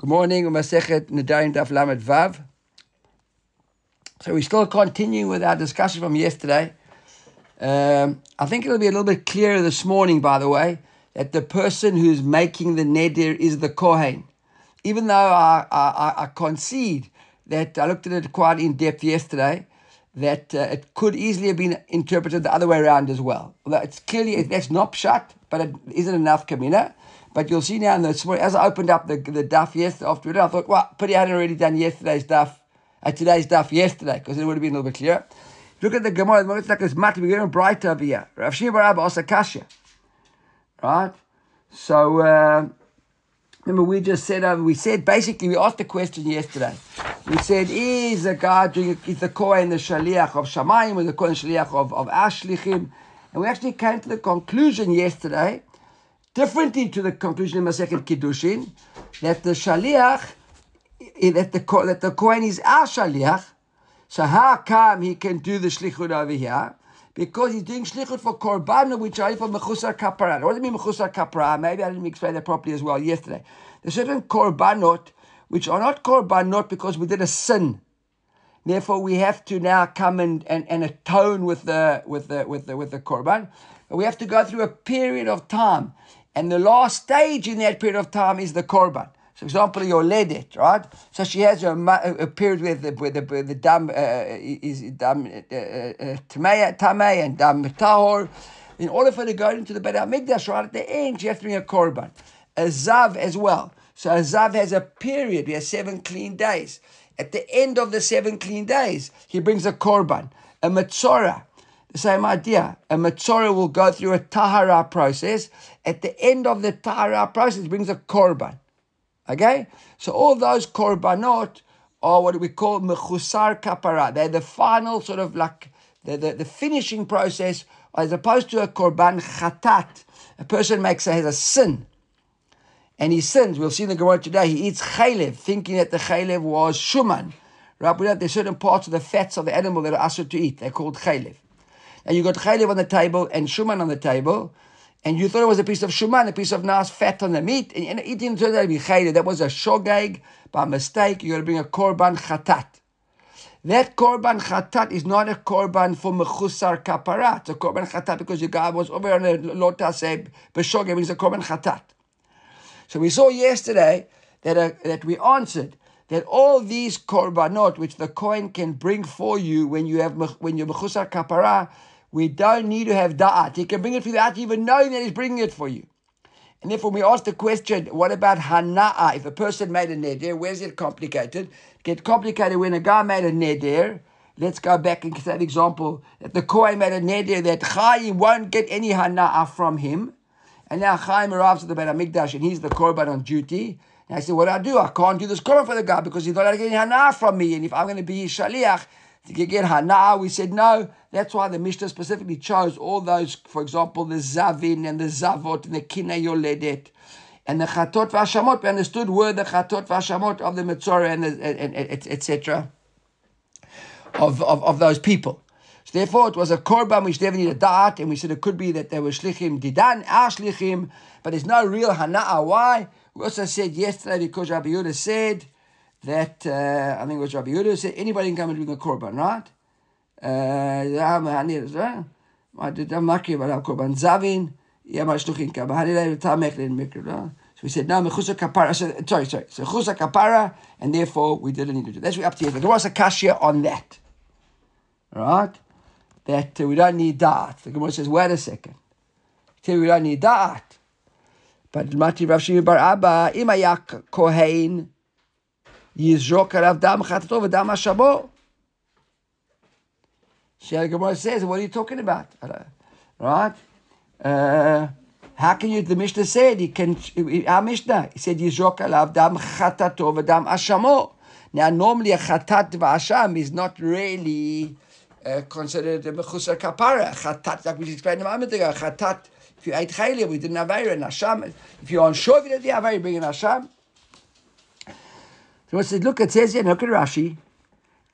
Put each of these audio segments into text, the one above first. Good morning, Masechet Nedarim Daf Lamed Vav. So we still continue with our discussion from yesterday. I think it'll be a little bit clearer this morning, by the way, that the person who's making the neder is the Kohen. Even though I concede that I looked at it quite in depth yesterday, that it could easily have been interpreted the other way around as well. Although it's clearly, that's not pshat, but it isn't enough kamina. But you'll see now in this morning, as I opened up the daf yesterday after it, I thought, well, pretty hadn't already done today's daf yesterday, because it would have been a little bit clearer. Look at the Gemara. The Gemara's like this much. We're getting bright over here. Rav Shimon bar Abba asked a kasha. Right? So, remember we said, basically, we asked the question yesterday. We said, is the Kohen the Shaliach of Shamayim, or the Kohen Shaliach of Ashlichim? And we actually came to the conclusion yesterday, differently to the conclusion in Masechet Kiddushin, that the Shaliach, that the Kohen is our Shaliach. So how come he can do the Shlichut over here? Because he's doing Shlichut for Korban, which are for Mechusar Kapara. What does it mean Mechusar Kapara? Maybe I didn't explain that properly as well yesterday. There's certain Korbanot, which are not Korbanot because we did a sin. Therefore, we have to now come and atone with the Korban. We have to go through a period of time. And the last stage in that period of time is the Korban. So, for example, your ledet, right? So she has a period where the dam is tamei and dam tahor. In order for her to go into the Beit HaMikdash, right at the end, she has to bring a korban, a zav as well. So a zav has a period. We have 7 clean days. At the end of the 7 clean days, he brings a korban, a metzora. The same idea. A metzora will go through a tahara process. At the end of the tahara process, he brings a korban. Okay? So all those korbanot are what we call mechusar kapara. They're the final sort of like the finishing process, as opposed to a korban chatat. A person has a sin. And he sins. We'll see in the Gemara today, he eats chaylev, thinking that the chaylev was shuman. Right? We know there's certain parts of the fats of the animal that are asur to eat. They're called chaylev. And you got chaylev on the table and shuman on the table. And you thought it was a piece of shuman, a piece of nice fat on the meat, and eating turned out to be chaylev. That was a shogeg by mistake. You got to bring a korban chatat. That korban chatat is not a korban for mechusar kapara. It's a korban chatat because your guy was over on a lota say b'shogeg means a korban chatat. So we saw yesterday that we answered that all these korbanot which the Kohen can bring for you when you're mechusar kapara. We don't need to have da'at. He can bring it without even knowing that he's bringing it for you. And therefore, we ask the question, what about hana'a? If a person made a neder, where's it complicated? Get complicated when a guy made a neder. Let's go back and say an example that the Kohen made a neder that Chaim won't get any hana'a from him. And now Chaim arrives at the Beit HaMikdash and he's the korban on duty. And I said, what do I do? I can't do this korban for the guy because he's not going to get any hana'a from me. And if I'm going to be his shaliach, to get hana'ah, we said no. That's why the Mishnah specifically chose all those, for example, the zavin and the zavot and the kinei yoledet. And the chatot v'ashamot, we understood were the chatot v'ashamot of the metzora and etc. of those people. So therefore, it was a korban which never needed a da'at, and we said it could be that they were shlichim didan, our shlichim, but there's no real hana'ah. Why? We also said yesterday because Rabbi Yehuda said, that, I think it was Rabbi Yehuda said, anybody can come and bring a korban, right? So we said, no, mechusar kapara, sorry, so mechusar kapara, and therefore we didn't need to do that. That's what we're up to here. There was a kashya on that, right? That we don't need da'at. The Gemara says, wait a second. We don't need da'at. But Mati Rav Shimon bar Abba, im haya kohen, Yizrok alav dam chatato v'dam hashamo. So the Gemara says, what are you talking about? Right? How can you, the Mishnah said, our Mishnah, he said, Yizrok alav dam chatato v'dam hashamo. Now, normally a chatat v'asham is not really considered a mechusar kapara. Chatat, like we explained a moment ago, chatat, if you ate chaylev, we didn't have aira, and hasham, if you're unsure if you didn't have aira, bring an hasham. So it says, look, it says here, look at Rashi.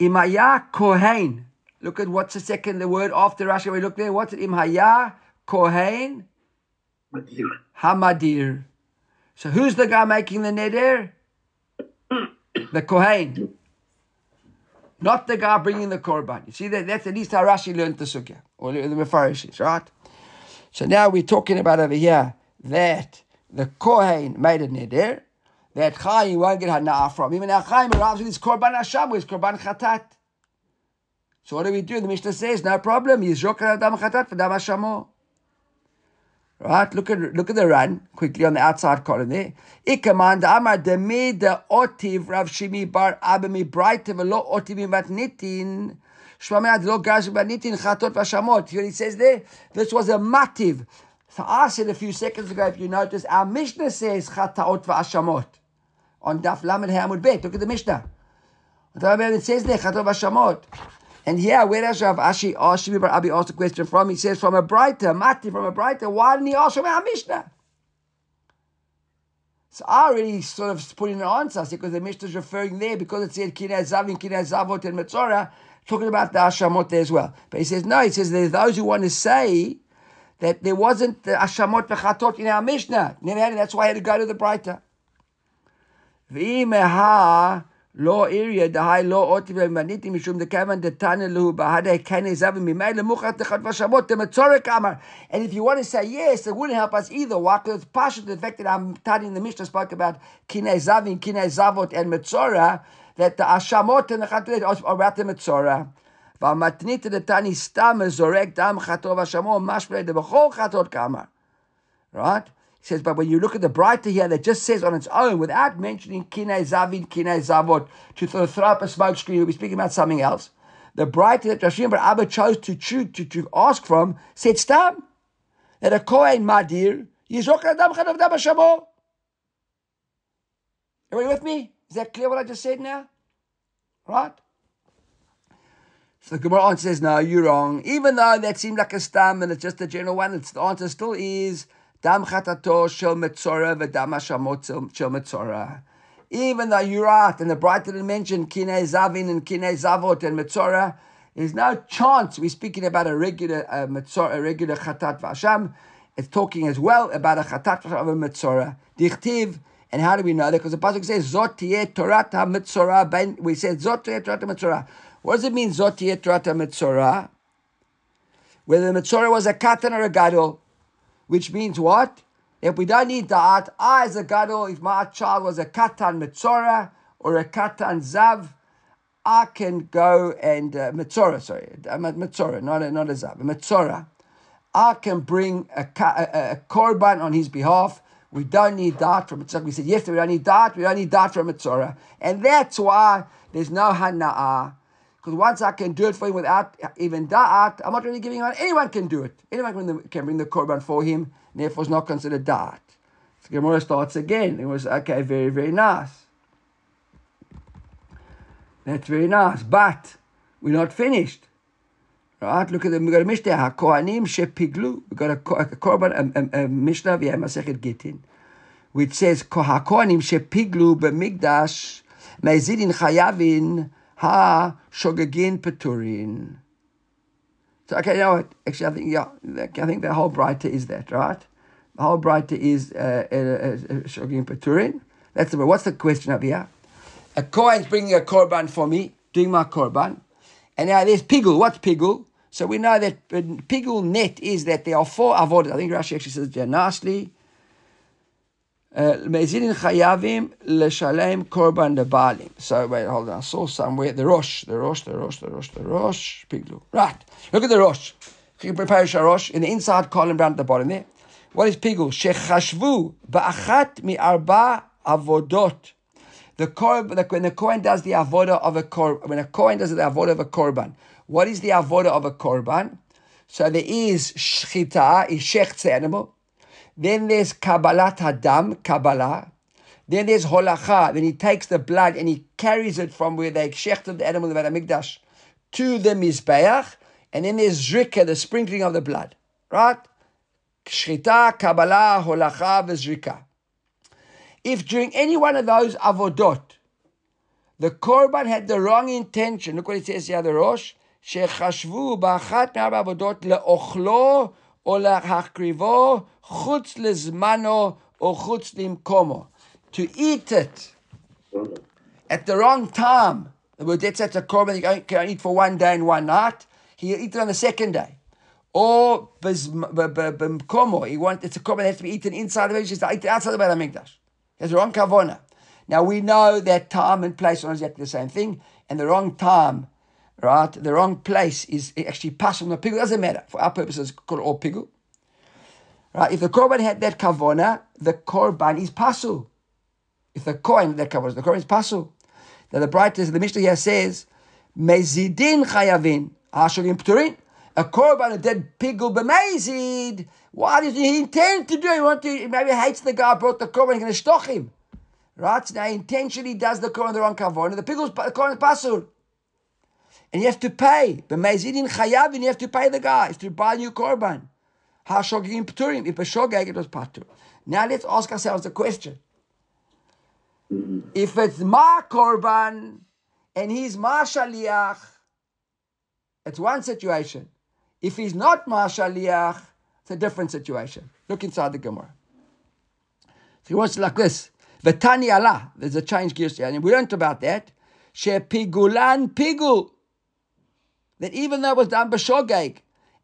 Imaya kohen. Look at what's the word after Rashi. We look there. What's it? Imaya kohen hamadir. So who's the guy making the neder? the Kohen, not the guy bringing the korban. You see, that's at least how Rashi learned the Sukkah, or the Mefarshim, right? So now we're talking about over here that the Kohen made a neder, that Chaim won't get hana'ah from. Even now Chaim arrives with his korban Hasham, with his korban Chatat. So what do we do? The Mishnah says, no problem, Yizrok adam Chatat v'dam Hashamo. Right, look at the run quickly on the outside column there. Ikamand Amar Demi the Otiv Rav Shimi Bar Abami Brighter Velo Otivi Matnitin Shwamad Lo Gash Banitin Chatot Vashamot. Here it says there, this was a mativ. So I said a few seconds ago, if you notice, our Mishnah says Chataot Vashamot. On Daf Lamed Hamud Bet. Look at the Mishnah. It says there, Chatot Vashamot. And here, where does Rav Shimi Bar Abi asked the question from? He says, from a brighter, Mati, from a brighter, why didn't he ask from our Mishnah? So I already sort of put in an answer, because the Mishnah is referring there, because it said, Kinei Zavin, Kinei Zavot, and Metzora, talking about the Hashamot there as well. But he says, no, he says, there's those who want to say that there wasn't the Hashamot v'chatot in our Mishnah. Never had it, that's why he had to go to the brighter. V'imeha Law area, the high law, Otiv Manitim, Mishum the Kavan, the Tanelu, Bahade, Kanezavim, Mimele, Mukhat, the Khatwashabot, the Matzorik Amar. And if you want to say yes, it wouldn't help us either. Why? Because it's partial to the fact that I'm studying the Mishnah spoke about Kinezavim, Kinezavot, and Matzora, that the Ashamot and the Khatwashabot are about the Matzora. Vamatnit, the Tani Stam, Zorek, Dam, Khatov, Ashamot, Mashplay, the Bachol, Khatot Kamar. Right? He says, but when you look at the brighter here, that just says on its own, without mentioning Kinei Zavin, Kinei Zavot, to sort of throw up a smoke screen, we'll be speaking about something else. The brighter that Rav Shimi Bar Abba chose to ask from, said Stam, that a Kohen Madir, Yizrok Adam Chad V'dam Hashamo. Everybody with me? Is that clear what I just said now? Right? So the Gemara answer says, no, you're wrong. Even though that seemed like a Stam, and it's just a general one, the answer still is, Dam Chatato Shel Metzora v'Dam Hashamot Shel Metzora. Even though you're right, and the brighter didn't mention Kinei Zavin and Kinei Zavot and Metzora, there's no chance we're speaking about a regular Metzora, a regular Chatat v'Hasham. It's talking as well about a Chatat v'Hasham and Metzora. Dichtiv, and how do we know that? Because the pasuk says Zot Tieh Torat HaMetzora. Ben, we said Zot Tieh Torat HaMetzora. What does it mean Zot Tieh Torat HaMetzora? Whether the Metzora was a Katan or a Gadol. Which means what? If we don't need da'at, I as a gadol, if my child was a katan metzora or a katan zav, I can go and metzora. Sorry, I'm a metzora, not a zav, a metzora. I can bring a korban on his behalf. We don't need da'at from metzora. We said yesterday we don't need da'at. We don't need da'at from metzora, and that's why there's no hana'ah. Because once I can do it for him without even da'at, I'm not really giving on. Anyone can do it. Anyone can bring the korban for him, and therefore it's not considered da'at. So Gemara starts again. It was, okay, very, very nice. That's very nice. But we're not finished. Right? Look at the, we got a Mishnah. HaKohanim shepiglu. We got a korban, a Mishnah via Masechet Gittin, which says, HaKohanim shepiglu b'migdash meizidin chayavin Ha Shogagin Peturin. So okay, you know what? Actually, I think the whole brighter is that, right? The whole brighter is Shogagin Peturin. That's the what's the question up here? A Kohen's bringing a korban for me, doing my korban, and now there's pigul. What's pigul? So we know that pigul net is that there are four avodas. I think Rashi actually says it nicely. Meizidin chayavim leshalem korban lebalim. So wait, hold on. I saw somewhere the rosh. Piglu. Right. Look at the rosh. You can prepare a rosh in the inside column down at the bottom there. What is pigul? Shechashvu ba'achat mi arba avodot. The korban. When the kohen does the avoda of a korban. When a kohen does the avoda of a korban. What is the avoda of a korban? So there is shchita. Is shechts the animal. Then there's Kabbalat Hadam, Kabbalah. Then there's Holacha. Then he takes the blood and he carries it from where they shechted the animal, the Beit HaMikdash, to the Mizbeach. And then there's Zrika, the sprinkling of the blood. Right? Shchita, Kabbalah, Holacha, Zrika. If during any one of those avodot, the Korban had the wrong intention, look what it says here, the Rosh, Shechashvu b'achat me'arba avodot le'ochlo or le'hakrivo, chutz lezmano or chutz limkomo, to eat it at the wrong time. The word that's a korban you can eat for one day and one night. He eat it on the second day. Or b'mkomo, he wants it's a korban that has to be eaten inside the Beit Hamikdash, eaten outside the Beit Hamikdash. That's the wrong kavona. Now we know that time and place are exactly the same thing, and the wrong time, right? The wrong place is actually pasul from the pigul. Doesn't matter for our purposes. Call it all pigul. Right? If the korban had that kavona, the korban is pasul. If the coin that covers the korban is pasul. Now the brightest, the Mishnah here says, mezidin chayavin ha'shulim pturin. A korban, a dead pigul b'mezid. Why does he intend to do it? He wants to, maybe hates the guy who brought the korban. He's going to stoch him. Right? Now he intentionally does the korban the wrong kavona. The korban is pasul. And you have to pay. B'mezidin chayavin, you have to pay the guy. You have to buy a new korban. Ha'shogim pturim. If a shogeg, it was patur. Now let's ask ourselves the question. If it's my korban and he's my shaliach, it's one situation. If he's not my shaliach, it's a different situation. Look inside the Gemara. So he wants it like this. V'tani Allah. There's a change gears here. And we learned about that. Shepigulan pigul. That even though it was done b'shogeg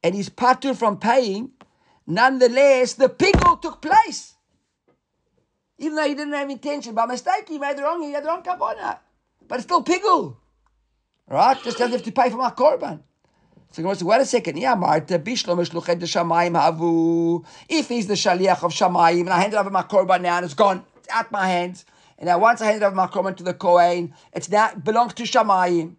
and he's patur from paying, nonetheless the pigul took place. Even though he didn't have intention, by mistake he had the wrong kavana. But it's still pigul. Right? Just doesn't have to pay for my korban. So he says, wait a second. If he's the shaliach of Shamayim, and I hand it over my korban now, and it's gone. It's out my hands. And now once I hand it over my korban to the Kohen, it's now, it belongs to Shamayim.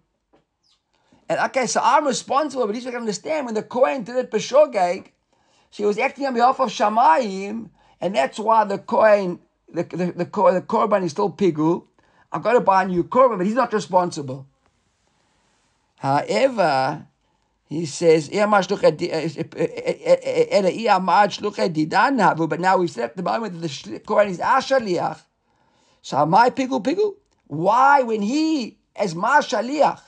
And okay, so I'm responsible, but at least we can understand, when the Kohen did it b'shogeg, she was acting on behalf of Shamayim, and that's why the Kohen... The korban is still pigul. I've got to buy a new korban, but he's not responsible. However, he says, but now we've said at the moment that the korban is our shaliach. So am I pigul? Why, when he, as my shaliach,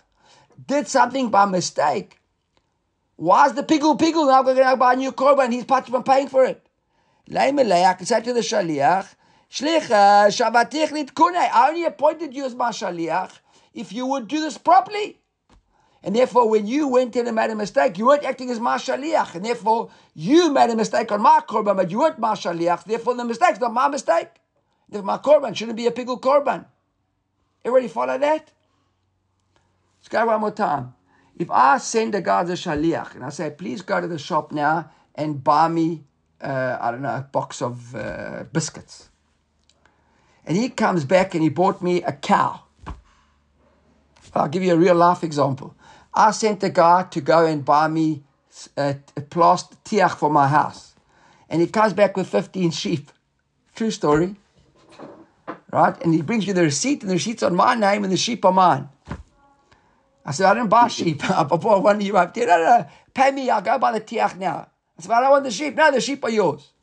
did something by mistake, why is the pigul? Now I'm going to buy a new korban. He's part of paying for it. I can say to the shaliach, I only appointed you as my shaliach if you would do this properly. And therefore, when you went in and made a mistake, you weren't acting as my shaliach. And therefore, you made a mistake on my korban, but you weren't my shaliach. Therefore, the mistake's not my mistake. Therefore, my korban shouldn't be a pigul korban. Everybody follow that? Let's go one more time. If I send a guy as a shaliach and I say, please go to the shop now and buy me, a box of biscuits. And he comes back and he bought me a cow. I'll give you a real life example. I sent a guy to go and buy me a plaster tiach for my house. And he comes back with 15 sheep. True story. Right? And he brings you the receipt, and the receipt's on my name and the sheep are mine. I said, I didn't buy sheep. I bought one of you up there. No, pay me. I'll go buy the tiach now. I said, I don't want the sheep. No, the sheep are yours.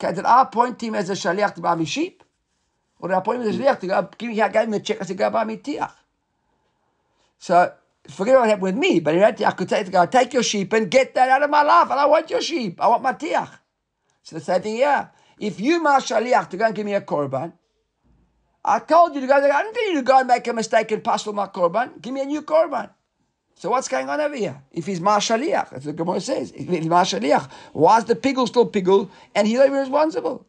Okay, did I appoint him as a shaliach to buy me sheep? Or did I appoint him as a shaliach to go, I gave him the check, I said, go buy me tiach. So, forget what happened with me, but in reality, I could say to go, take your sheep and get that out of my life. I don't want your sheep. I want my tiach. So the same thing here. If you, my shaliach, to go and give me a korban, I told you to go, I didn't tell you to go and make a mistake and pass for my korban. Give me a new korban. So what's going on over here? If he's my shaliach, that's what the Gemara says. If he's my shaliach, why is the pigul still pigul and he's not even responsible?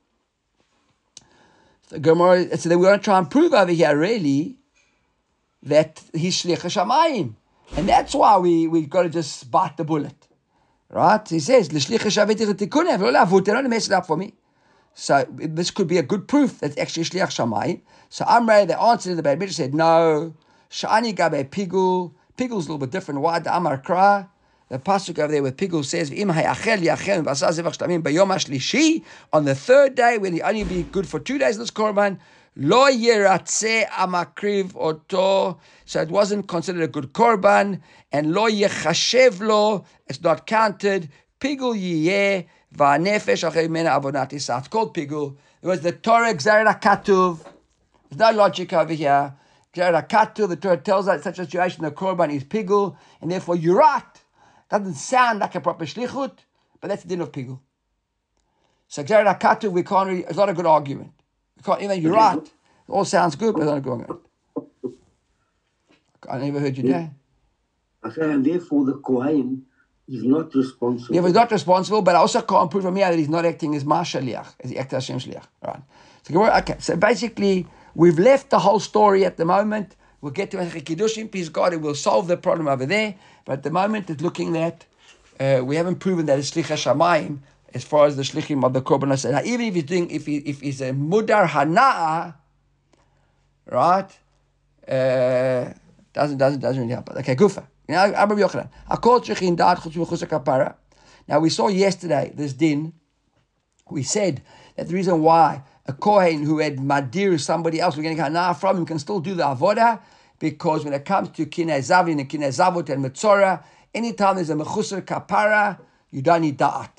So the Gemara, so we're going to try and prove over here really that he's shliach shamayim, and that's why we've got to just bite the bullet, right? He says, "L'shliach shavitich tikune v'lo lavut." They don't mess it up for me. So this could be a good proof that it's actually shliach shamayim. So Amrei, the answer to the Beit Midrash said, "No, shani gabe pigul." Pigul's a little bit different. Why the Amar Kra? The pasuk over there with pigul says, on the third day, when he only be good for 2 days, this korban, lo yeratze amakriv oto. So it wasn't considered a good korban, and lo yechashev lo, it's not counted. Pigul yiyeh va'nefesh achrei mena avonat isah. It's called pigul. It was the Torah gzera katuv. There's no logic over here. The Torah tells us in such a situation the korban is pigul, and therefore you're right. It doesn't sound like a proper shlichut, but that's the din of pigul. So Gzera Katuv, we can't really, it's not a good argument. We can't even, you're right. It all sounds good, but it's not a good argument. I never heard your dad. I said, and therefore the Kohen is not responsible. Yeah, he's not responsible, but I also can't prove from here that he's not acting as my shaliach, as he acts as Hashem's shaliach. Right. So, okay, so basically, we've left the whole story at the moment. We'll get to Masechet Kedushin, please God, it will solve the problem over there. But at the moment, it's looking that we haven't proven that it's Shlichas Shamayim as far as the Shlichim of the Korbanos. Now, even if he's doing, if he's a Mudar Hana'ah, right, doesn't really help. Okay, Gufa. Now, we saw yesterday this din. We said that the reason why a Kohen who had madir somebody else, we're getting hana'ah from him, can still do the avodah, because when it comes to kinei zavin and kinei zavot and metzora, anytime there's a mechusar kapara, you don't need da'at.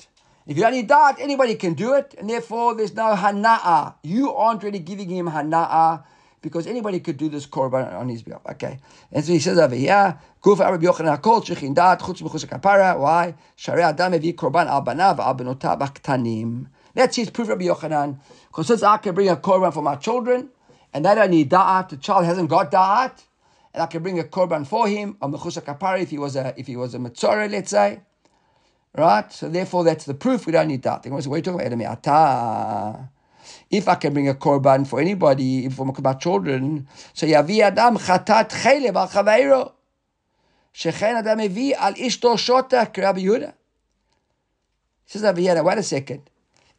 If you don't need da'at, anybody can do it, and therefore there's no hana'ah. You aren't really giving him hana'ah, because anybody could do this korban on his behalf. Okay. And so he says over here, why? That's his proof, Rabbi Yochanan. Because since I can bring a korban for my children, and they don't need da'at, the child hasn't got da'at, and I can bring a korban for him, or mechusar kapara, if he was a metzorah, let's say. Right? So therefore, that's the proof, we don't need da'at. What are you talking about? If I can bring a korban for anybody, for my children, so yavi adam chatat chelev al chaveiro, shechen adam evi al ishto shota k'Rabbi Yehuda. Says Rabbi Yehuda, wait a second.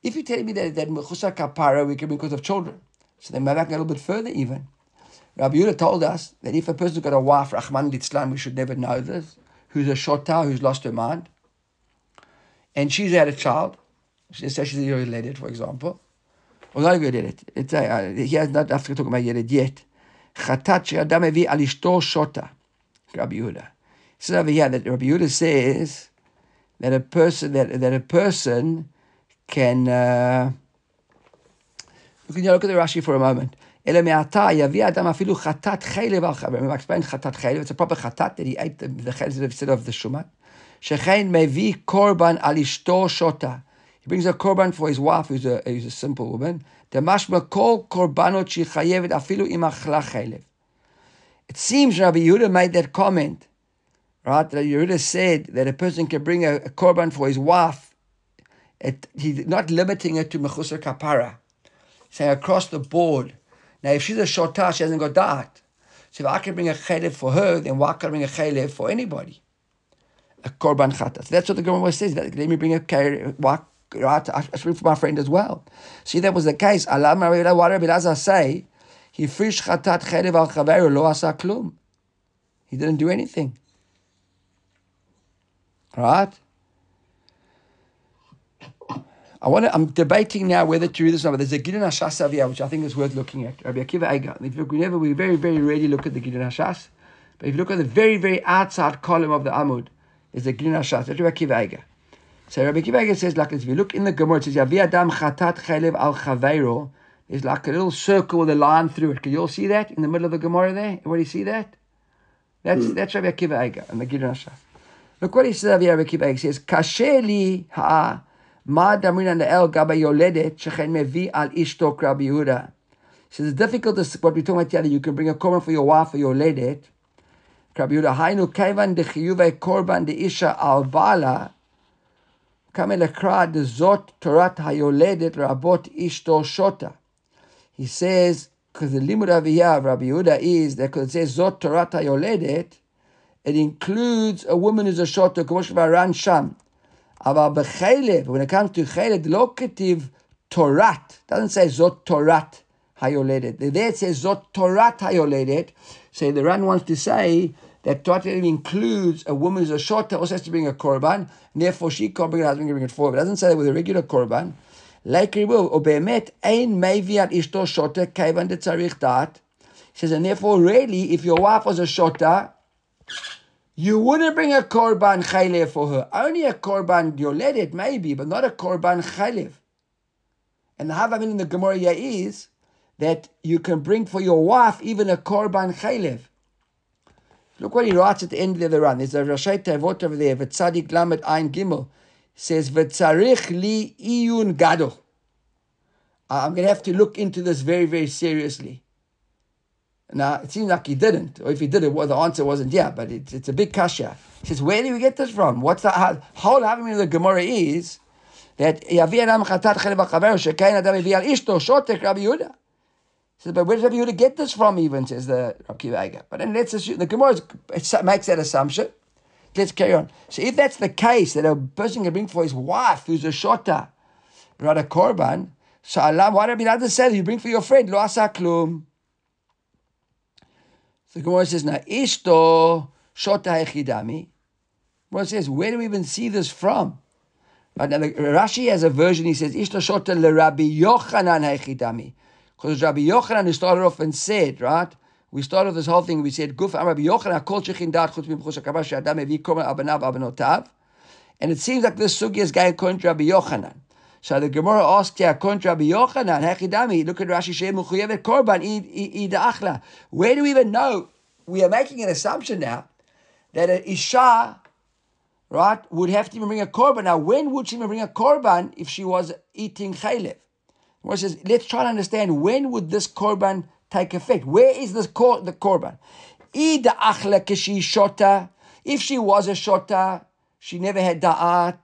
If you tell me that mechusar kapara we can bring because of children, so then back a little bit further even. Rabbi Yehuda told us that if a person's got a wife, Rahman Litzlan, we should never know this, who's a shota, who's lost her mind, and she's had a child, let's say she's related, for example. Well, not good at it. It's he has not have to talk about it yet. Chatat she'adam evi al ishto shota, Rabbi Yehuda. Says over here that Rabbi Yehuda says that a person can. Look at the Rashi for a moment. Ele me'ata yavi adam afilu chatat chaylev al chaver. We explain chatat chaylev. It's a proper chatat that he ate the chaylev instead of the shumat. Shechein mevi korban al ishto shota. Brings a korban for his wife, who's a simple woman. It seems Rabbi Yehuda made that comment, right? Rabbi Yehuda said that a person can bring a korban for his wife. He's not limiting it to mechusar kapara. Saying across the board. Now, if she's a shotah, she hasn't got da'at. So if I can bring a chaylev for her, then why can't I bring a chaylev for anybody? A korban chatat. So that's what the Gemara says. Let me bring a chaylev. Right, I speak for my friend as well. See, that was the case. Alam Rabbi Elazar say, he frish chatat chelev al chaveru lo asa klum. He didn't do anything. Right? I'm debating now whether to read this or not. There's a Gidon HaShas over here, which I think is worth looking at. Rabbi Akiva Eiger. If you look, we very, very rarely look at the Gidon HaShas, but if you look at the very, very outside column of the Amud, there's a Gidon HaShas. That's Rabbi Akiva Eiger. So Rabbi Akiva Eiger says like this, if you look in the Gemara, it says, Yavi Adam Chatat Chaylev Al Chaveiro. There's like a little circle with a line through it. Can you all see that in the middle of the Gemara there? Everybody see that? That's Rabbi Akiva Eiger and the Gidon HaShas. Look what he says over here, Rabbi Akiva Eiger says, Kasheli Ha Ma Damrinan El Gaba Yoledet Shechen Mevi Al Ishtok Rabbi Yehuda. He says, it's difficult to what we're talking about here, that you can bring a korban for your wife or your ledet. Rabbi Yehuda, Hainu Kevan De Chiyuve Korban De Isha Al Bala. He says, because the limud over here of Rabbi Yehuda is that because it says Zot Torat Hayoledet, it includes a woman who's a shota, Kumosh Varan Sham. When it comes to Chaylev, the locative Torat doesn't say Zot Torat Hayoledet. There it says Zot Torat Hayoledet. So the Ran wants to say that Torah includes a woman who's a shota, also has to bring a korban, and therefore she can't bring her husband, can bring it forward. It doesn't say that with a regular korban. Like he will, obemet ein mevi al ishto shota keivan detzarich da'at. He says, and therefore, really, if your wife was a shota, you wouldn't bring a korban chaylev for her. Only a korban yoledet, maybe, but not a korban chaylev. And the havamin in the Gemara is that you can bring for your wife even a korban chaylev. Look what he writes at the end of the run. There's a Rashi Tevot over there. V'tzadik lamed ayin gimel says v'tzarich li iyun gadol. I'm going to have to look into this very, very seriously. Now, it seems like he didn't. Or if he did it, well, the answer wasn't yeah, but it's a big kasha. He says, where do we get this from? What's the whole argument of the Gemara is that Yavi Adam Chatat Cheleba Chaveru Shekein Adam Yavi Al Ishto Shotek Rabbi Yehuda. He says, but where does Rabbi Yehuda get this from even, says the Rav Kiva Eiger. But then let's assume, the Gemara makes that assumption. Let's carry on. So if that's the case, that a person can bring for his wife, who's a shota, rather korban, so Allah, why don't Rabbi Yehuda say that you bring for your friend, lo asa klum? So the Gemara says, now, ishto shota hechidami. Gemara says, where do we even see this from? Right, now, Rashi has a version, he says, ishto shota le Rabbi Yochanan hechidami. Because Rabbi Yochanan, who started off and said, right, we started this whole thing, we said, Guf am Rabbi Yochanan, kol shechin dat chutz mimchus hakabash she'adam hevi korban abanav abanotav. And it seems like this sugya is going contra Rabbi Yochanan. So the Gemara asked, yeah, contra Rabbi Yochanan, hechidami, look at Rashi, she'e mechuyevet korban, ida'achla. Where do we even know? We are making an assumption now that an isha, right, would have to even bring a korban. Now, when would she even bring a korban if she was eating chaylev? Where it says, let's try to understand, when would this korban take effect? Where is this the korban? If she was a shota, she never had da'at.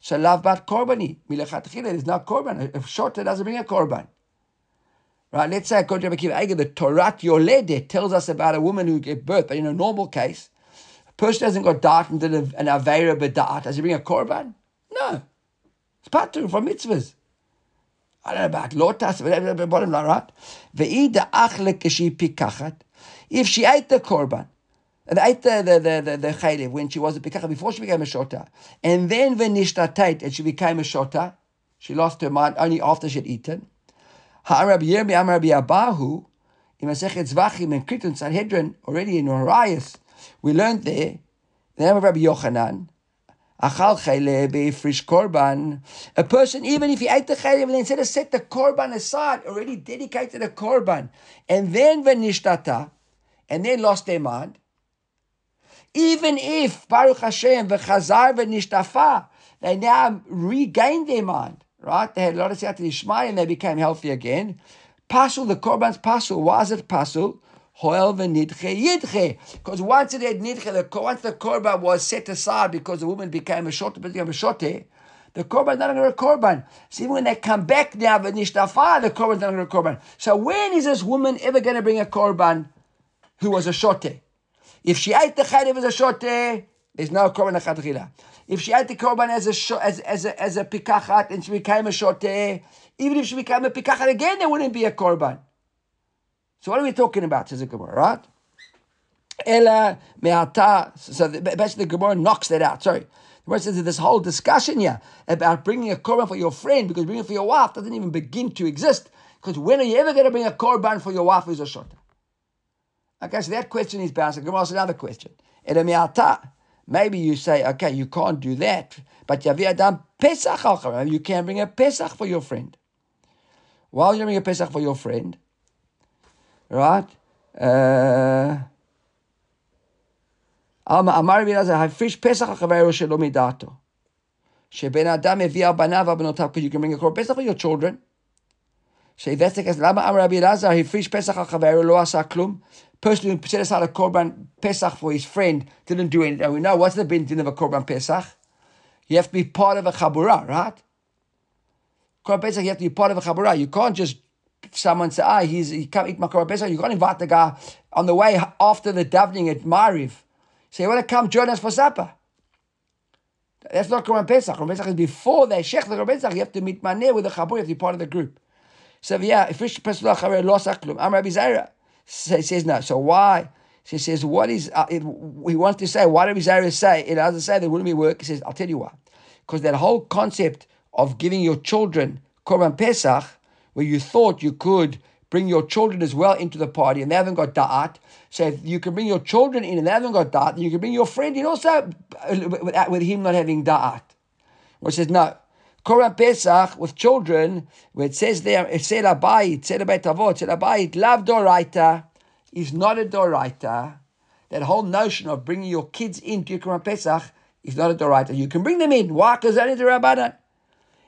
So love bat korbani. Milachatchila is not korban. A shota doesn't bring a korban. Right? Let's say, according to Rabbi Kiva Eiger, the Torat Yoledet tells us about a woman who gave birth. But in a normal case, a person hasn't got da'at and did an aveira but da'at. Does he bring a korban? No. It's patur from mitzvahs. I don't know about lotus, but bottom line, right? If she ate the korban, and ate the chaylev when she was a pikachah, before she became a shota, and then v'nishtatait, and she became a shota, she lost her mind only after she had eaten. Ha'arab Yirmi Amar Rabbi Abahu, in Masechet Zvachim and Kriton Sanhedrin, already in Horayas, we learned there, the name of Rabbi Yochanan, Achal chaylev be'ifrish korban. A person, even if he ate the chaylev, and instead of set the korban aside, already dedicated a korban, and then v'nishtata, and then lost their mind. Even if Baruch Hashem v'chazar v'nishtafa, they now regained their mind. Right? They had a lot of siyata d'ishmaya, and they became healthy again. Pasul, the korban's pasul. Why is it pasul? Because once it had nidche, once the korban was set aside because the woman became a shoteh, the korban is not another korban. So even when they come back now, the nishtafa, the korban is not another korban. So when is this woman ever going to bring a korban who was a shoteh? If she ate the chaylev as a shoteh, there's no korban lechatchila. If she ate the korban as a pikachat and she became a shoteh, even if she became a pikachat again, there wouldn't be a korban. So what are we talking about, says the Gemara, right? Ela me'ata. So basically the Gemara knocks that out, sorry. The Gemara says that this whole discussion here about bringing a korban for your friend because bringing it for your wife doesn't even begin to exist, because when are you ever going to bring a korban for your wife who's a shota? Okay, so that question is bouncing. The Gemara asks another question. Ela me'ata. Maybe you say, okay, you can't do that, but Yavi Adam Pesach al Chaveru. You can bring a Pesach for your friend. Why would you bring a Pesach for your friend? Right? Because you can bring a korban Pesach for your children. So if that's the case, person who set aside a korban Pesach for his friend didn't do anything. We know what's the bin din of a korban Pesach? You have to be part of a chabura, right? Korban Pesach, you have to be part of a chabura. You can't just someone say, he can't eat my korban Pesach. You can't invite the guy on the way after the davening at Mariv. Say, you want to come join us for supper? That's not korban Pesach. Korban Pesach is before they shech the korban Pesach. You have to meet maneh with the chabur. You have to be part of the group. So yeah, if Rish Pesach Chaver lo saklum, Amar Rabbi Zaira says no. So why? She says what is? He wants to say why Rabbi Zaira say it doesn't say that wouldn't be work. He says I'll tell you why, because that whole concept of giving your children korban Pesach, where you thought you could bring your children as well into the party and they haven't got da'at. So if you can bring your children in and they haven't got da'at, you can bring your friend in also with him not having da'at. Well, she says, no. Korban Pesach with children, where it says there, it said abayit, it said abayit avot, it said abayit, lav doraita, is not a doraita. That whole notion of bringing your kids into your Korban Pesach is not a doraita. You can bring them in. Why? Because that is a rabbanan.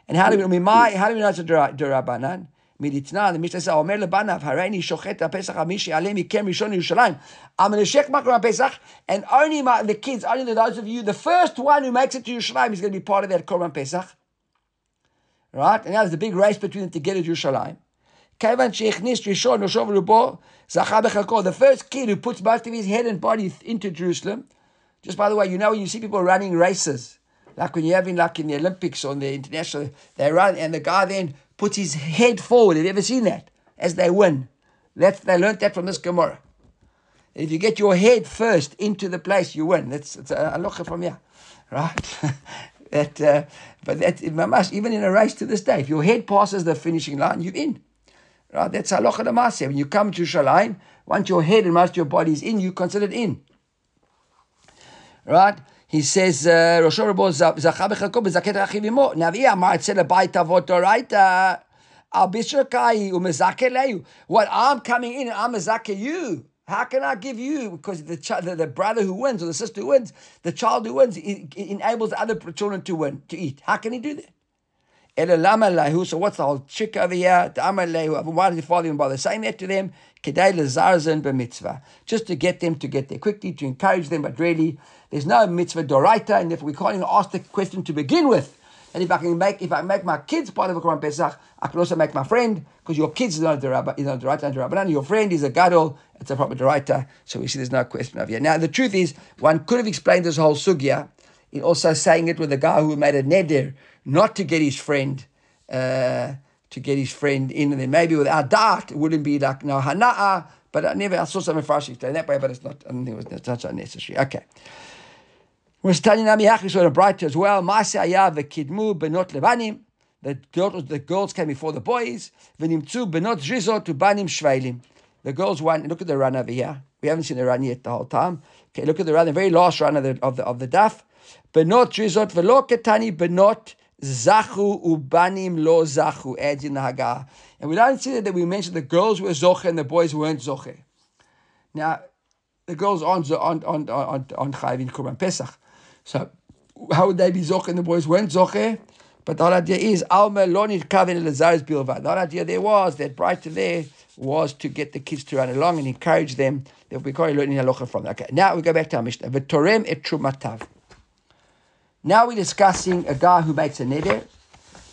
And how do we know it's a dorabanan? מליתנא, למשתסע, אומר לבניו, הרי אני שוחט הפסח, מי שיעלה מכם ראשון לירושלים. I'm going to shech makar Pesach, and only the kids, only those of you, the first one who makes it to Yerushalayim is going to be part of that Korban Pesach. Right? And now there's a big race between them to get to Yerushalayim. The first kid who puts both of his head and body into Jerusalem. Just by the way, you know when you see people running races, like when you're having like in the Olympics or in the international, they run and the guy then puts his head forward. Have you ever seen that? As they win. They learned that from this Gemara. If you get your head first into the place, you win. It's a halacha from here. Right? Even in a race to this day, if your head passes the finishing line, you're in. Right? That's halacha l'maaseh. When you come to Yerushalayim, once your head and most of your body is in, you consider it in. Right? He says, Rosh Hashanah Zacha B'Chakob Zaket Achiv Imo. Navi Amar Tzel Ba'it Avot Doraita Al Bishrakai Umezaket Lehu. What I'm coming in and I'm mezaket you. How can I give you? Because the brother who wins or the sister who wins, the child who wins, it enables the other children to win, to eat. How can he do that? So what's the whole trick over here? Why did the father even bother saying that to them? Just to get them to get there quickly, to encourage them, but really, there's no mitzvah doraita, and therefore we can't even ask the question to begin with. And if I make my kids part of a Korban Pesach, I can also make my friend, because your kids is not doraita, your friend is a gadol, it's a proper doraita, so we see there's no question over here. Now the truth is, one could have explained this whole sugya, in also saying it with the guy who made a neder, not to get his friend, in, and then maybe without doubt, it wouldn't be like, no, hana'a, but I saw something fresh explained that way, but it's not, I don't think it was unnecessary. Okay. We're studying Nami Hachi, sort of bright as well. Ma'aseh the kidmu benot levanim, the girls came before the boys, v'nimtzu benot zrizot ubanim shveilim. The girls won, look at the run over here. We haven't seen the run yet the whole time. Okay, look at the run, the very last run of the daf. Benot zrizot v'lo ketani benot zachu ubanim lo zachu, adds in the Haggah. And we don't see that we mentioned the girls were zoche and the boys weren't zoche. Now, the girls aren't chayiv in Korban Pesach. So, how would they be zoche and the boys weren't zoche? But the whole idea is, the whole idea there was, that bright there was to get the kids to run along and encourage them. That we can't learn in halacha from that. Okay, now we go back to our Mishnah. V'torem et trumatav. Now we're discussing a guy who makes a neder,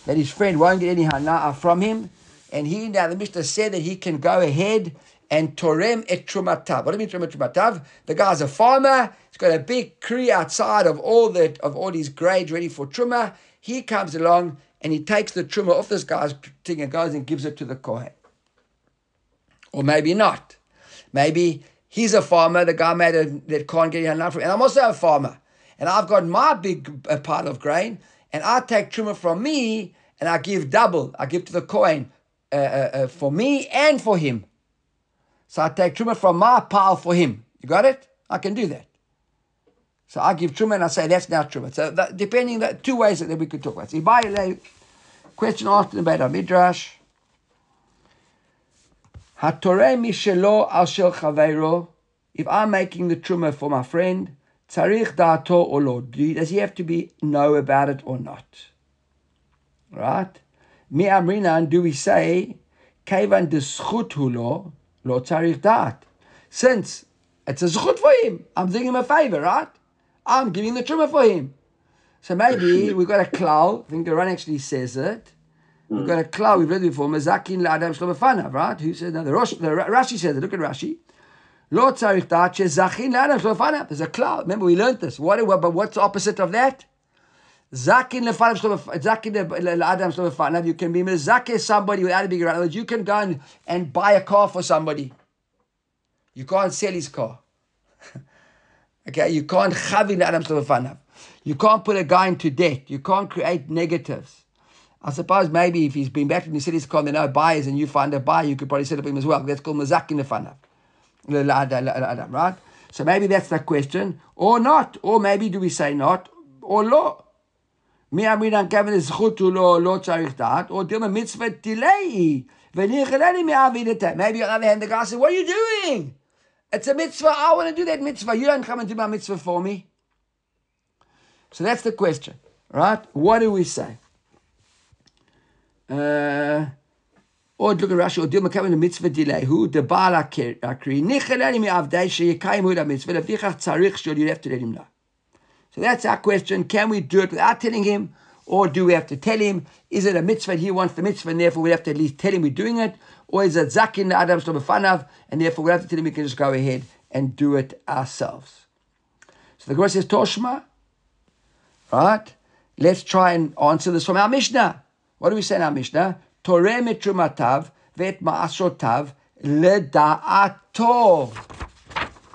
that his friend won't get any hana'a from him. And he, now the Mishnah said that he can go ahead and torem et trumatav. What do you mean torem et trumatav? The guy's a farmer. He's got a big kri outside of all his grades ready for truma. He comes along and he takes the truma off this guy's thing and goes and gives it to the kohen. Or maybe not. Maybe he's a farmer, the guy made that can't get any hana'a from him. And I'm also a farmer. And I've got my big pile of grain. And I take truma from me and I give double. I give to the kohen for me and for him. So I take truma from my pile for him. You got it? I can do that. So I give truma and I say, that's now truma. So that, depending, that two ways that we could talk about. So, question after about our midrash. HaToreh mishelo al shel chaveiro. If I'm making the truma for my friend, tzarich da'ato or lord, does he have to be know about it or not? Right? Mi amrinan, do we say, kevan deschut hulo, lo tzarich da'at. Since it's a zchut for him, I'm doing him a favor, right? I'm giving the truma for him. So maybe we've got a klal. I think the Ran actually says it. We've got a klal. We've read it before. Mazakin la'adam shlo b'fanav, right? Who said? No, Rashi says it. Look at Rashi. Lo tzarich da'at shezachin la'adam shlo b'fanav. There's a klal. Remember, we learned this. But what's the opposite of that? Zakin la'adam shlo b'fanav. You can be mezake somebody without a big run. You can go and buy a car for somebody. You can't sell his car. Okay, you can't chavin adam slavafanav. You can't put a guy into debt. You can't create negatives. I suppose maybe if he's been back and you sell his car and there are no buyers and you find a buyer, you could probably sell it for him as well. That's called mazakin lefanav. Adam, right? So maybe that's the question. Or not. Or maybe do we say not? Or lo. Mi'amidan kavin is chutu lo tzarich da'at. Or dilma mitzvah tilei. Maybe on the other hand, the guy says, what are you doing? It's a mitzvah. I want to do that mitzvah. You don't come and do my mitzvah for me. So that's the question, right? What do we say? Or look at Rashi. Odil mekayim the mitzvah dilehu the baal akri nicheleni mi'avdei sheyekayim the mitzvah lefichach tzarich sheyiref teredim la. So that's our question: can we do it without telling him, or do we have to tell him? Is it a mitzvah? He wants the mitzvah, and therefore we have to at least tell him we're doing it. Or is it zakin the adam shlo b'fanav, and therefore we have to tell him we can just go ahead and do it ourselves? So the Gemara says Toshma. Right? Let's try and answer this from our Mishnah. What do we say in our Mishnah? Torem et trumatav ve'et ma'asotav leda'ato.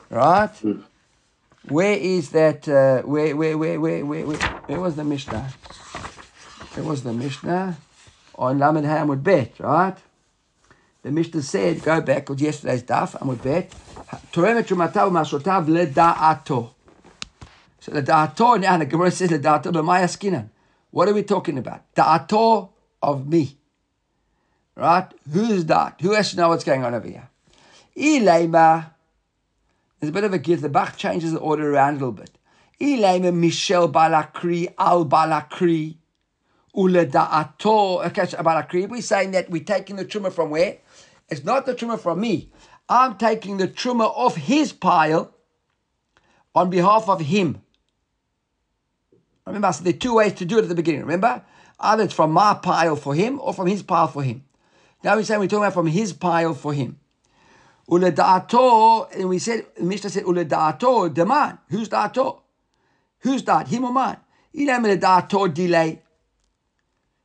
Right? Where is that? Where was the Mishnah? It was the Mishnah on Lamed Hey Amud Bet, right? The Mishnah said, go back to yesterday's daf, Amud Bet. Torem et trumatav ma'asotav leda'ato. So the da'ato, now the Gemara says the da'ato b'may askinan. What are we talking about? Da'ato of me. Right? Who's that? Who has to know what's going on over here? Ilayma. There's a bit of a give. The Bach changes the order around a little bit. Ilayma Michel Balakri Al Balakri Ule Da'ato Balakri. We're saying that we're taking the truma from where? It's not the truma from me. I'm taking the truma off his pile on behalf of him. Remember, I said there are two ways to do it at the beginning. Remember? Either it's from my pile for him or from his pile for him. Now we're saying we're talking about from his pile for him. Ule da'ato, and we said, Mishnah said, Ule da'ato, the man. Who's da'ato? Who's da'at? Him or mine? Ilam le da'ato delay.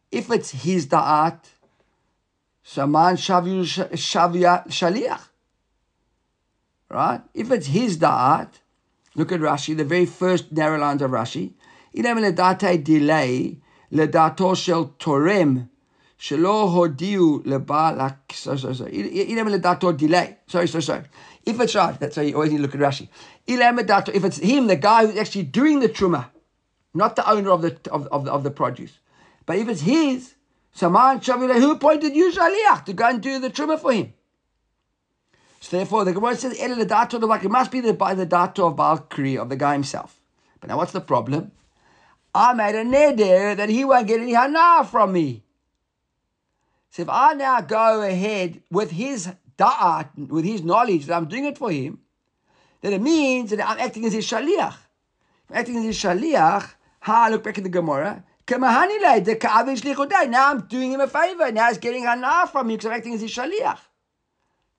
If it's his da'at, Saman Shavya Shaliach. Right? If it's his da'at, look at Rashi, the very first narrow lines of Rashi. Ilam le da'ate delay, le da'ato shel torem. Sorry. If it's right, that's why you always need to look at Rashi. If it's him, the guy who's actually doing the truma, not the owner of the produce, but if it's his, Saman Shavila, who appointed you Shaliach to go and do the truma for him? So therefore, the Gemara says it must be by the dato of Baal Kri, of the guy himself. But now, what's the problem? I made a neder that he won't get any hana from me. So if I now go ahead with his da'at, with his knowledge that I'm doing it for him, then it means that I'm acting as his shaliach. If I'm acting as his shaliach, look back at the Gemara. Now I'm doing him a favor. Now he's getting hana from me because I'm acting as his shaliach.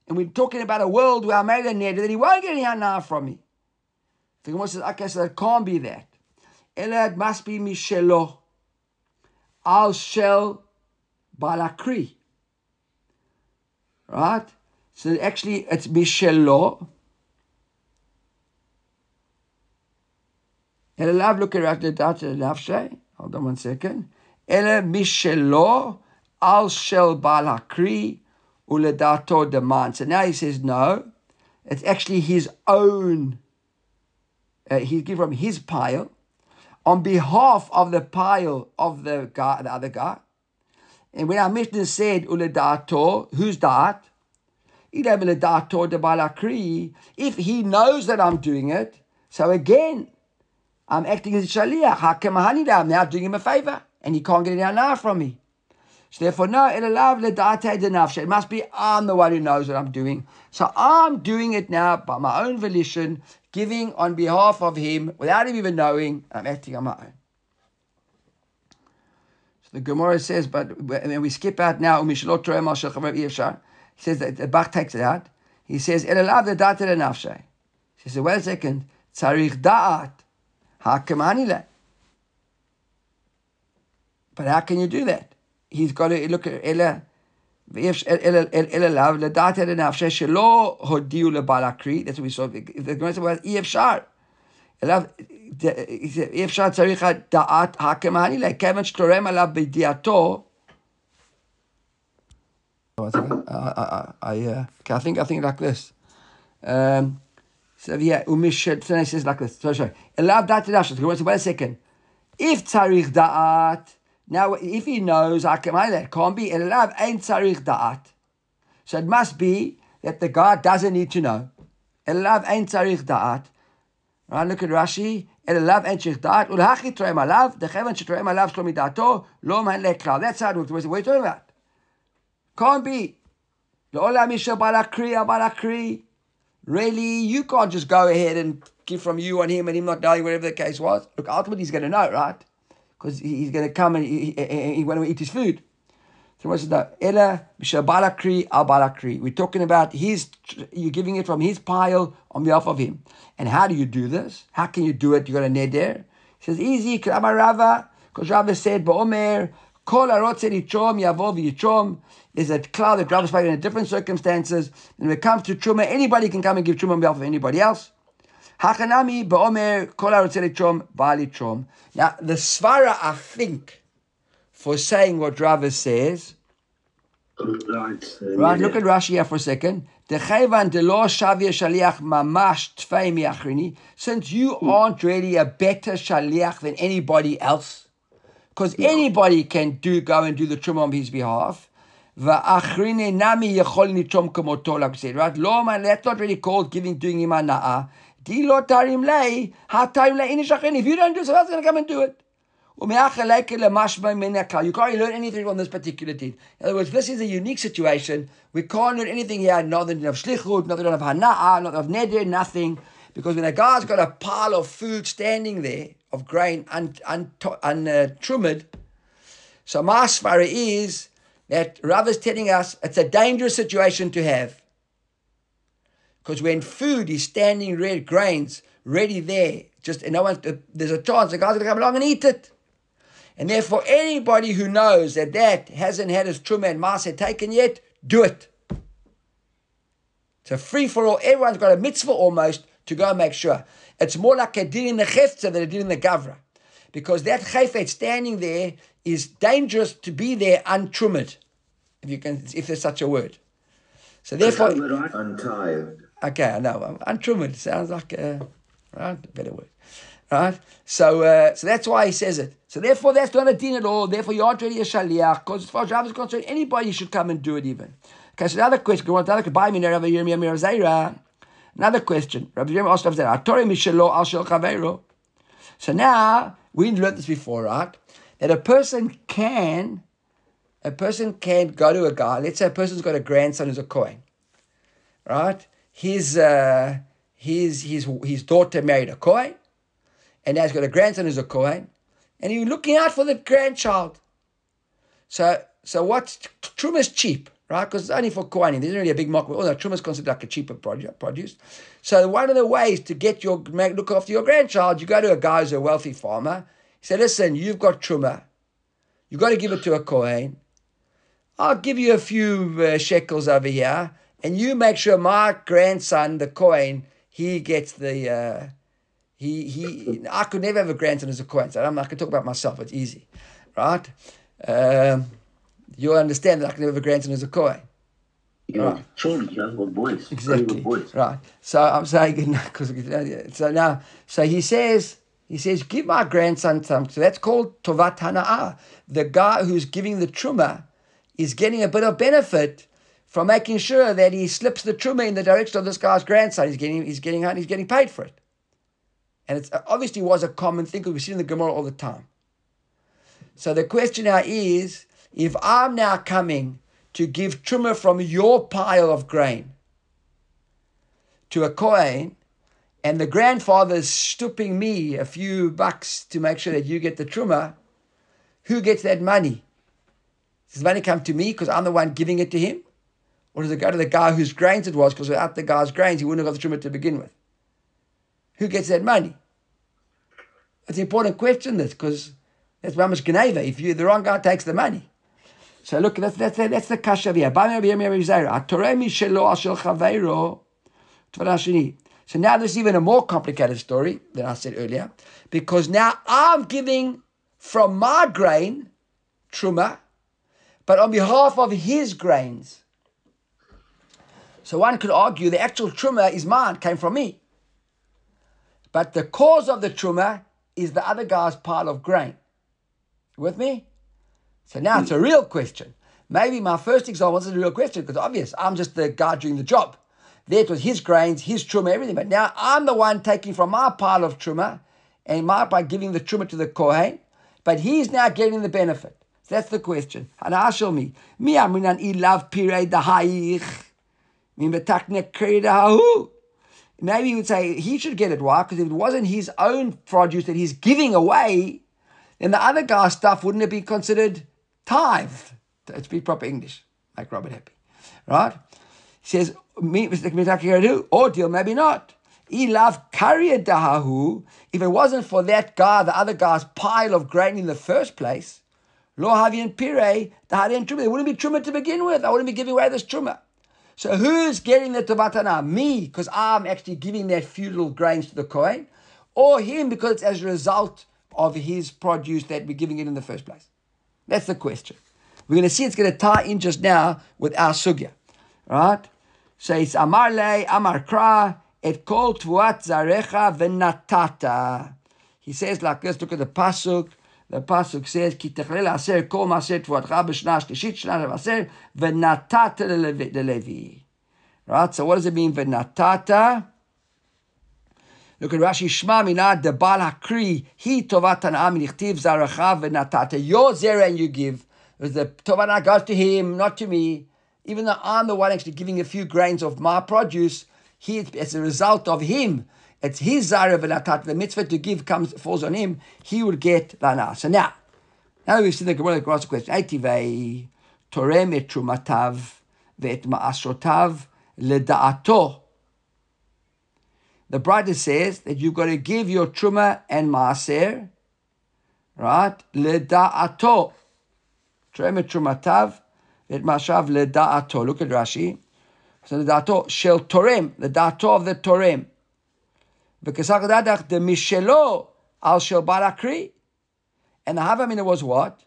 And we're talking about a world where I made a neder that he won't get any hana from me. The Gemara says, okay, so that can't be that. It must be mishelo. I'll shell. Balakri. Right? So actually it's Mishelo. Ela lav look at the data lafshay. Hold on 1 second. Ela Mishelo al shel balakri uledato demand. So now he says no. It's actually his own. He's given from his pile on behalf of the pile of the guy, the other guy. And when our Mishnah said, Ule da'ato, who's da'at? Ilam le da'ato de balakri. If he knows that I'm doing it, so again, I'm acting as a shaliach. I'm now doing him a favor, and he can't get any hana from me. So therefore, no, it must be I'm the one who knows what I'm doing. So I'm doing it now by my own volition, giving on behalf of him, without him even knowing, I'm acting on my own. The Gemara says, but when we skip out now, he says that the Bach takes it out. He says, she says, wait a second. But how can you do that? He's got to look at that's what we saw. The Gemara said, well, I think like this. So it says like this. Sorry. Wait a second. If tzarich da'at, now if he knows, that can't be. Elav ain't tzarich da'at. So it must be that the guy doesn't need to know. Elav ain't tzarich da'at. Right, look at Rashi. That's how it works. What are you talking about? Can't be. Really, you can't just go ahead and give from you on him and him not knowing whatever the case was. Look, ultimately he's going to know, right? Because he's going to come and he's going to eat his food. So what's the Ella Mishabalakri Abalakri? We're talking about his, you're giving it from his pile on behalf of him. And how do you do this? How can you do it? You got a neder. He says, easy, because Rava said, Ba'omer, Kol HaRotzeh Lichom, Yavov Yichom. There's a cloud that Rava spoke in different circumstances. And when it comes to Truma, anybody can come and give Truma on behalf of anybody else. Hakanami, Ba'omer, Kol HaRotzeh Lichom, Ba'al Yichom. Now, the Svara, I think, for saying what Rava says. Right, look at Rashi here for a second. Since you aren't really a better shaliach than anybody else, because anybody can go and do the truma on his behalf. Right, Loma, that's not really called doing him ana'ah. If you don't do so, who's going to come and do it? You can't really learn anything from this particular thing. In other words, this is a unique situation. We can't learn anything here, nothing of shlichut, nothing of hana'a, nothing of neder, nothing. Because when a guy's got a pile of food standing there, of grain, untrummed, so my svara is that Rav is telling us it's a dangerous situation to have. Because when food is standing, red grains, ready there, there's a chance the guy's going to come along and eat it. And therefore, anybody who knows that hasn't had his truma and maaseh taken yet, do it. It's a free-for-all. Everyone's got a mitzvah almost to go and make sure. It's more like a din in the chefza than a din in the gavra. Because that chayfet standing there is dangerous to be there untrumed, if there's such a word. So therefore... Untied. Okay, I know. Untrumed sounds like a better word. Right? So that's why he says it. So therefore, that's not a din at all. Therefore, you aren't really a shaliach. Because as far as Rav is concerned, anybody should come and do it even. Okay, so another question. Another question. Rabbi Yirmiyah asked Rav Zaira. So now, we learned this before, right? That a person can go to a guy. Let's say a person's got a grandson who's a kohen. Right? His daughter married a kohen. And now he's got a grandson who's a kohen, and he's looking out for the grandchild. So what's truma's cheap, right? Because it's only for kohenim. There's really a big market. Although truma's considered like a cheaper produce. So one of the ways to look after your grandchild, you go to a guy who's a wealthy farmer. He said, "Listen, you've got truma. You've got to give it to a kohen. I'll give you a few shekels over here, and you make sure my grandson, the kohen, he gets the." I could never have a grandson as a kohen. So I can talk about myself. It's easy, right? You'll understand that I can never have a grandson as a kohen. Right. Children, younger boys. Exactly. Right. So I'm saying So he says, give my grandson some. So that's called tovat hana'ah. The guy who's giving the truma is getting a bit of benefit from making sure that he slips the truma in the direction of this guy's grandson. He's getting paid for it. And it obviously was a common thing because we see it in the Gemara all the time. So the question now is, if I'm now coming to give truma from your pile of grain to a kohen, and the grandfather's stooping me a few bucks to make sure that you get the truma, who gets that money? Does the money come to me because I'm the one giving it to him? Or does it go to the guy whose grains it was? Because without the guy's grains, he wouldn't have got the truma to begin with. Who gets that money? It's an important question, this, because that's mamash geneva. If the wrong guy takes the money. So look, that's the kasha here. So now there's even a more complicated story than I said earlier, because now I'm giving from my grain, truma, but on behalf of his grains. So one could argue the actual truma is mine, came from me. But the cause of the truma is the other guy's pile of grain. You with me? So now it's a real question. Maybe my first example wasn't a real question because obvious, I'm just the guy doing the job. There it was his grains, his truma, everything. But now I'm the one taking from my pile of truma and by giving the truma to the kohen. But he's now getting the benefit. So that's the question. Harashel mi amrinan ilav pirei dahaich mi betakne keri dahu. Maybe you would say he should get it right, because if it wasn't his own produce that he's giving away, then the other guy's stuff wouldn't it be considered tithe? To speak proper English, make Robert happy, right? He says, or deal, maybe not. Ilav kariyah dahahu. If it wasn't for that guy, the other guy's pile of grain in the first place, lo havian pire dahaden truma. There wouldn't be truma to begin with. I wouldn't be giving away this truma. So who's getting the Tavatana? Me, because I'm actually giving that feudal grains to the Kohen, or him, because it's as a result of his produce that we're giving it in the first place? That's the question. We're going to see it's going to tie in just now with our sugya. Right? So it's Amar le, Amar kra, et kol tvuat zarecha v'natata. He says like this, look at the Pasuk. The Pasuk says, Ki techlel aser kol maser tvuatcha b'shna shlishit shna aser v'natata lelevi. Right? So what does it mean, v'natata? Look at Rashi, Shema minad debal hakri, hi tovat hana'am nichtiv zarecha v'natata. Your zera and you give. The tovana goes to him, not to me. Even though I'm the one actually giving a few grains of my produce, he, as a result of him, it's his zara v'natat, the mitzvah to give falls on him, he will get lana. So now we've seen the Gemara across the question. Eitivei torem et trumatav ve'et ma'asrotav leda'ato. The brother says that you've got to give your truma and maaser, right? Leda'ato. Torem et trumatav ve'et ma'ashav leda'ato. Look at Rashi. So leda'ato shel torem, leda'ato of the torem. Because Hakadak the Mishelo al Shel Balakri, and the Havamina was what?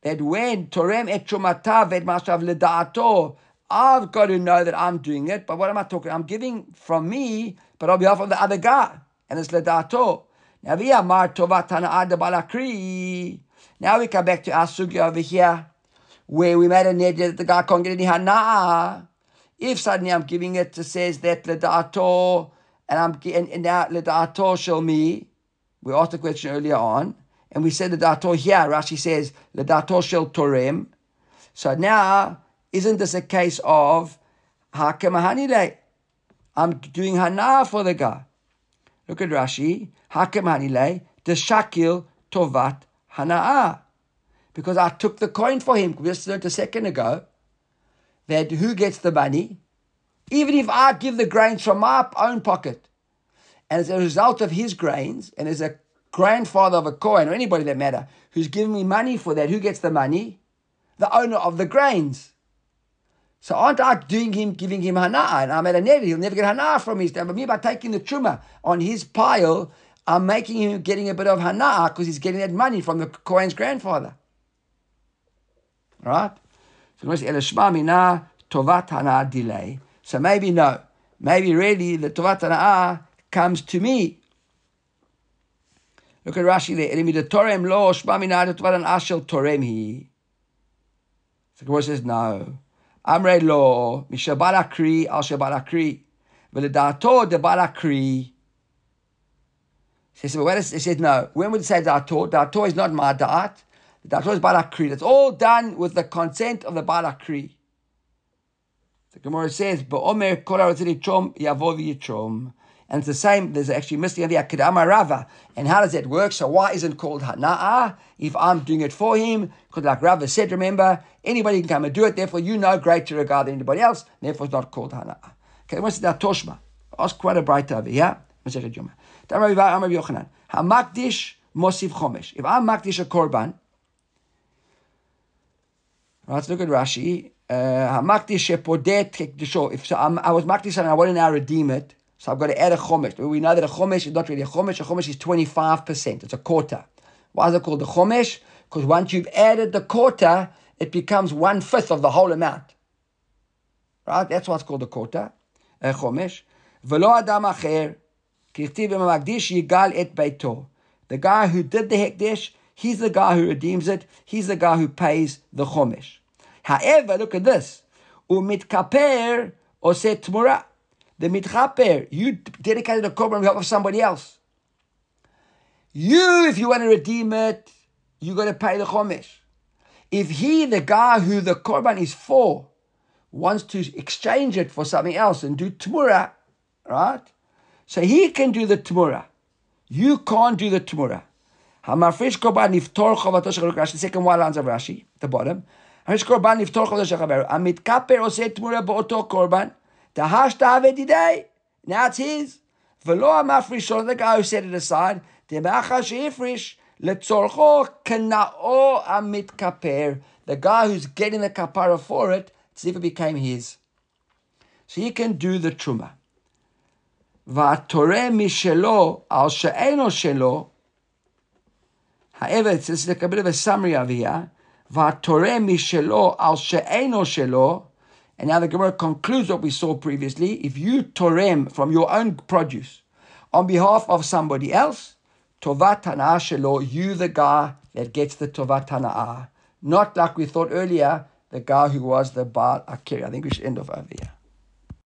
That when Torem et Trumatav et Mashav Ledaato, I've got to know that I'm doing it. But what am I talking? I'm giving from me, but on behalf of the other guy, and it's Ledaato. Now we are Mar Tovat Hanaad Balakri. Now we come back to our sugya over here, where we made a neder that the guy can't get any hana. If suddenly I'm giving it, it says that Ledaato. And now L'da'ato shel mi. We asked the question earlier on, and we said L'da'ato here. Rashi says L'da'ato shel torem. So now, isn't this a case of Hakem hanile? I'm doing hana for the guy. Look at Rashi. Hakem hanile deshakil tovat hanaa, because I took the coin for him. We just learned a second ago that who gets the money. Even if I give the grains from my own pocket, and as a result of his grains, and as a grandfather of a Kohen, or anybody that matter, who's giving me money for that, who gets the money? The owner of the grains. So aren't I giving him hana'ah, and I'm at a neder, he'll never get hana'ah from his dad, but me, by taking the truma on his pile, I'm making him getting a bit of hana'ah, because he's getting that money from the Kohen's grandfather. Right? So let's say, Elishma mina tovat hana'ah delay. So maybe no. Maybe really the Tovat Hana'ah comes to me. Look at Rashi there. So the Gemara says no. Amrei lo, misha balakri al shebalakri. V'ledato de balakri. He says no. When would it say dato? Dato is not my da'at. Dato is balakri. That's all done with the consent of the balakri. The Gemara says, "Ba'omer kol ha'rotze litrom yavo v'yitrom," and it's the same. There's actually missing the Kedama Rava, and how does that work? So why isn't called Hana'ah if I'm doing it for him? Because like Rava said, remember, anybody can come and do it. Therefore, you know greater regard than anybody else. Therefore, it's not called Hana'ah. Okay, what's that Toshma? Ask quite a bright over here. Hamakdish mosiv chomesh. If I'm makdish a korban, right? Let's look at Rashi. If so, I was makdish and I want to now redeem it, so I've got to add a chomesh. We know that a chomesh is not really a chomesh. A chomesh is 25%. It's a quarter. Why is it called a chomesh? Because once you've added the quarter, it becomes 1/5 of the whole amount. Right? That's why it's called a quarter, a chomesh. V'lo adam acher kirtiv makdish yigal et beito. The guy who did the hekdesh, he's the guy who redeems it. He's the guy who pays the chomesh. However, look at this. Umitkaper oseh tmura. The mitkaper, you dedicated a korban on behalf of somebody else. You, if you want to redeem it, you got to pay the chomesh. If he, the guy who the korban is for, wants to exchange it for something else and do tamura, right? So he can do the tamura. You can't do the tamura. Hamafresh korban iftor chavatosh chavuk Rashi. Second white lines of Rashi, the bottom. Hamafresh korban iftor chavatosh chavaru. Amit kaper oseh tamura ba'oto korban. Tahash ta'aved idei. Now it's his. V'lo hamafresh, the guy who set it aside. De'ma'achas she'ifresh. The guy who's getting the kapara for it, see if it became his. So he can do the truma. However, it's just like a bit of a summary over here. And now the Gemara concludes what we saw previously. If you torem from your own produce on behalf of somebody else, Tovat Hana'ah shelo, you the guy that gets the Tovat Hana'ah. Not like we thought earlier, the guy who was the Baal Akira. I think we should end off over here.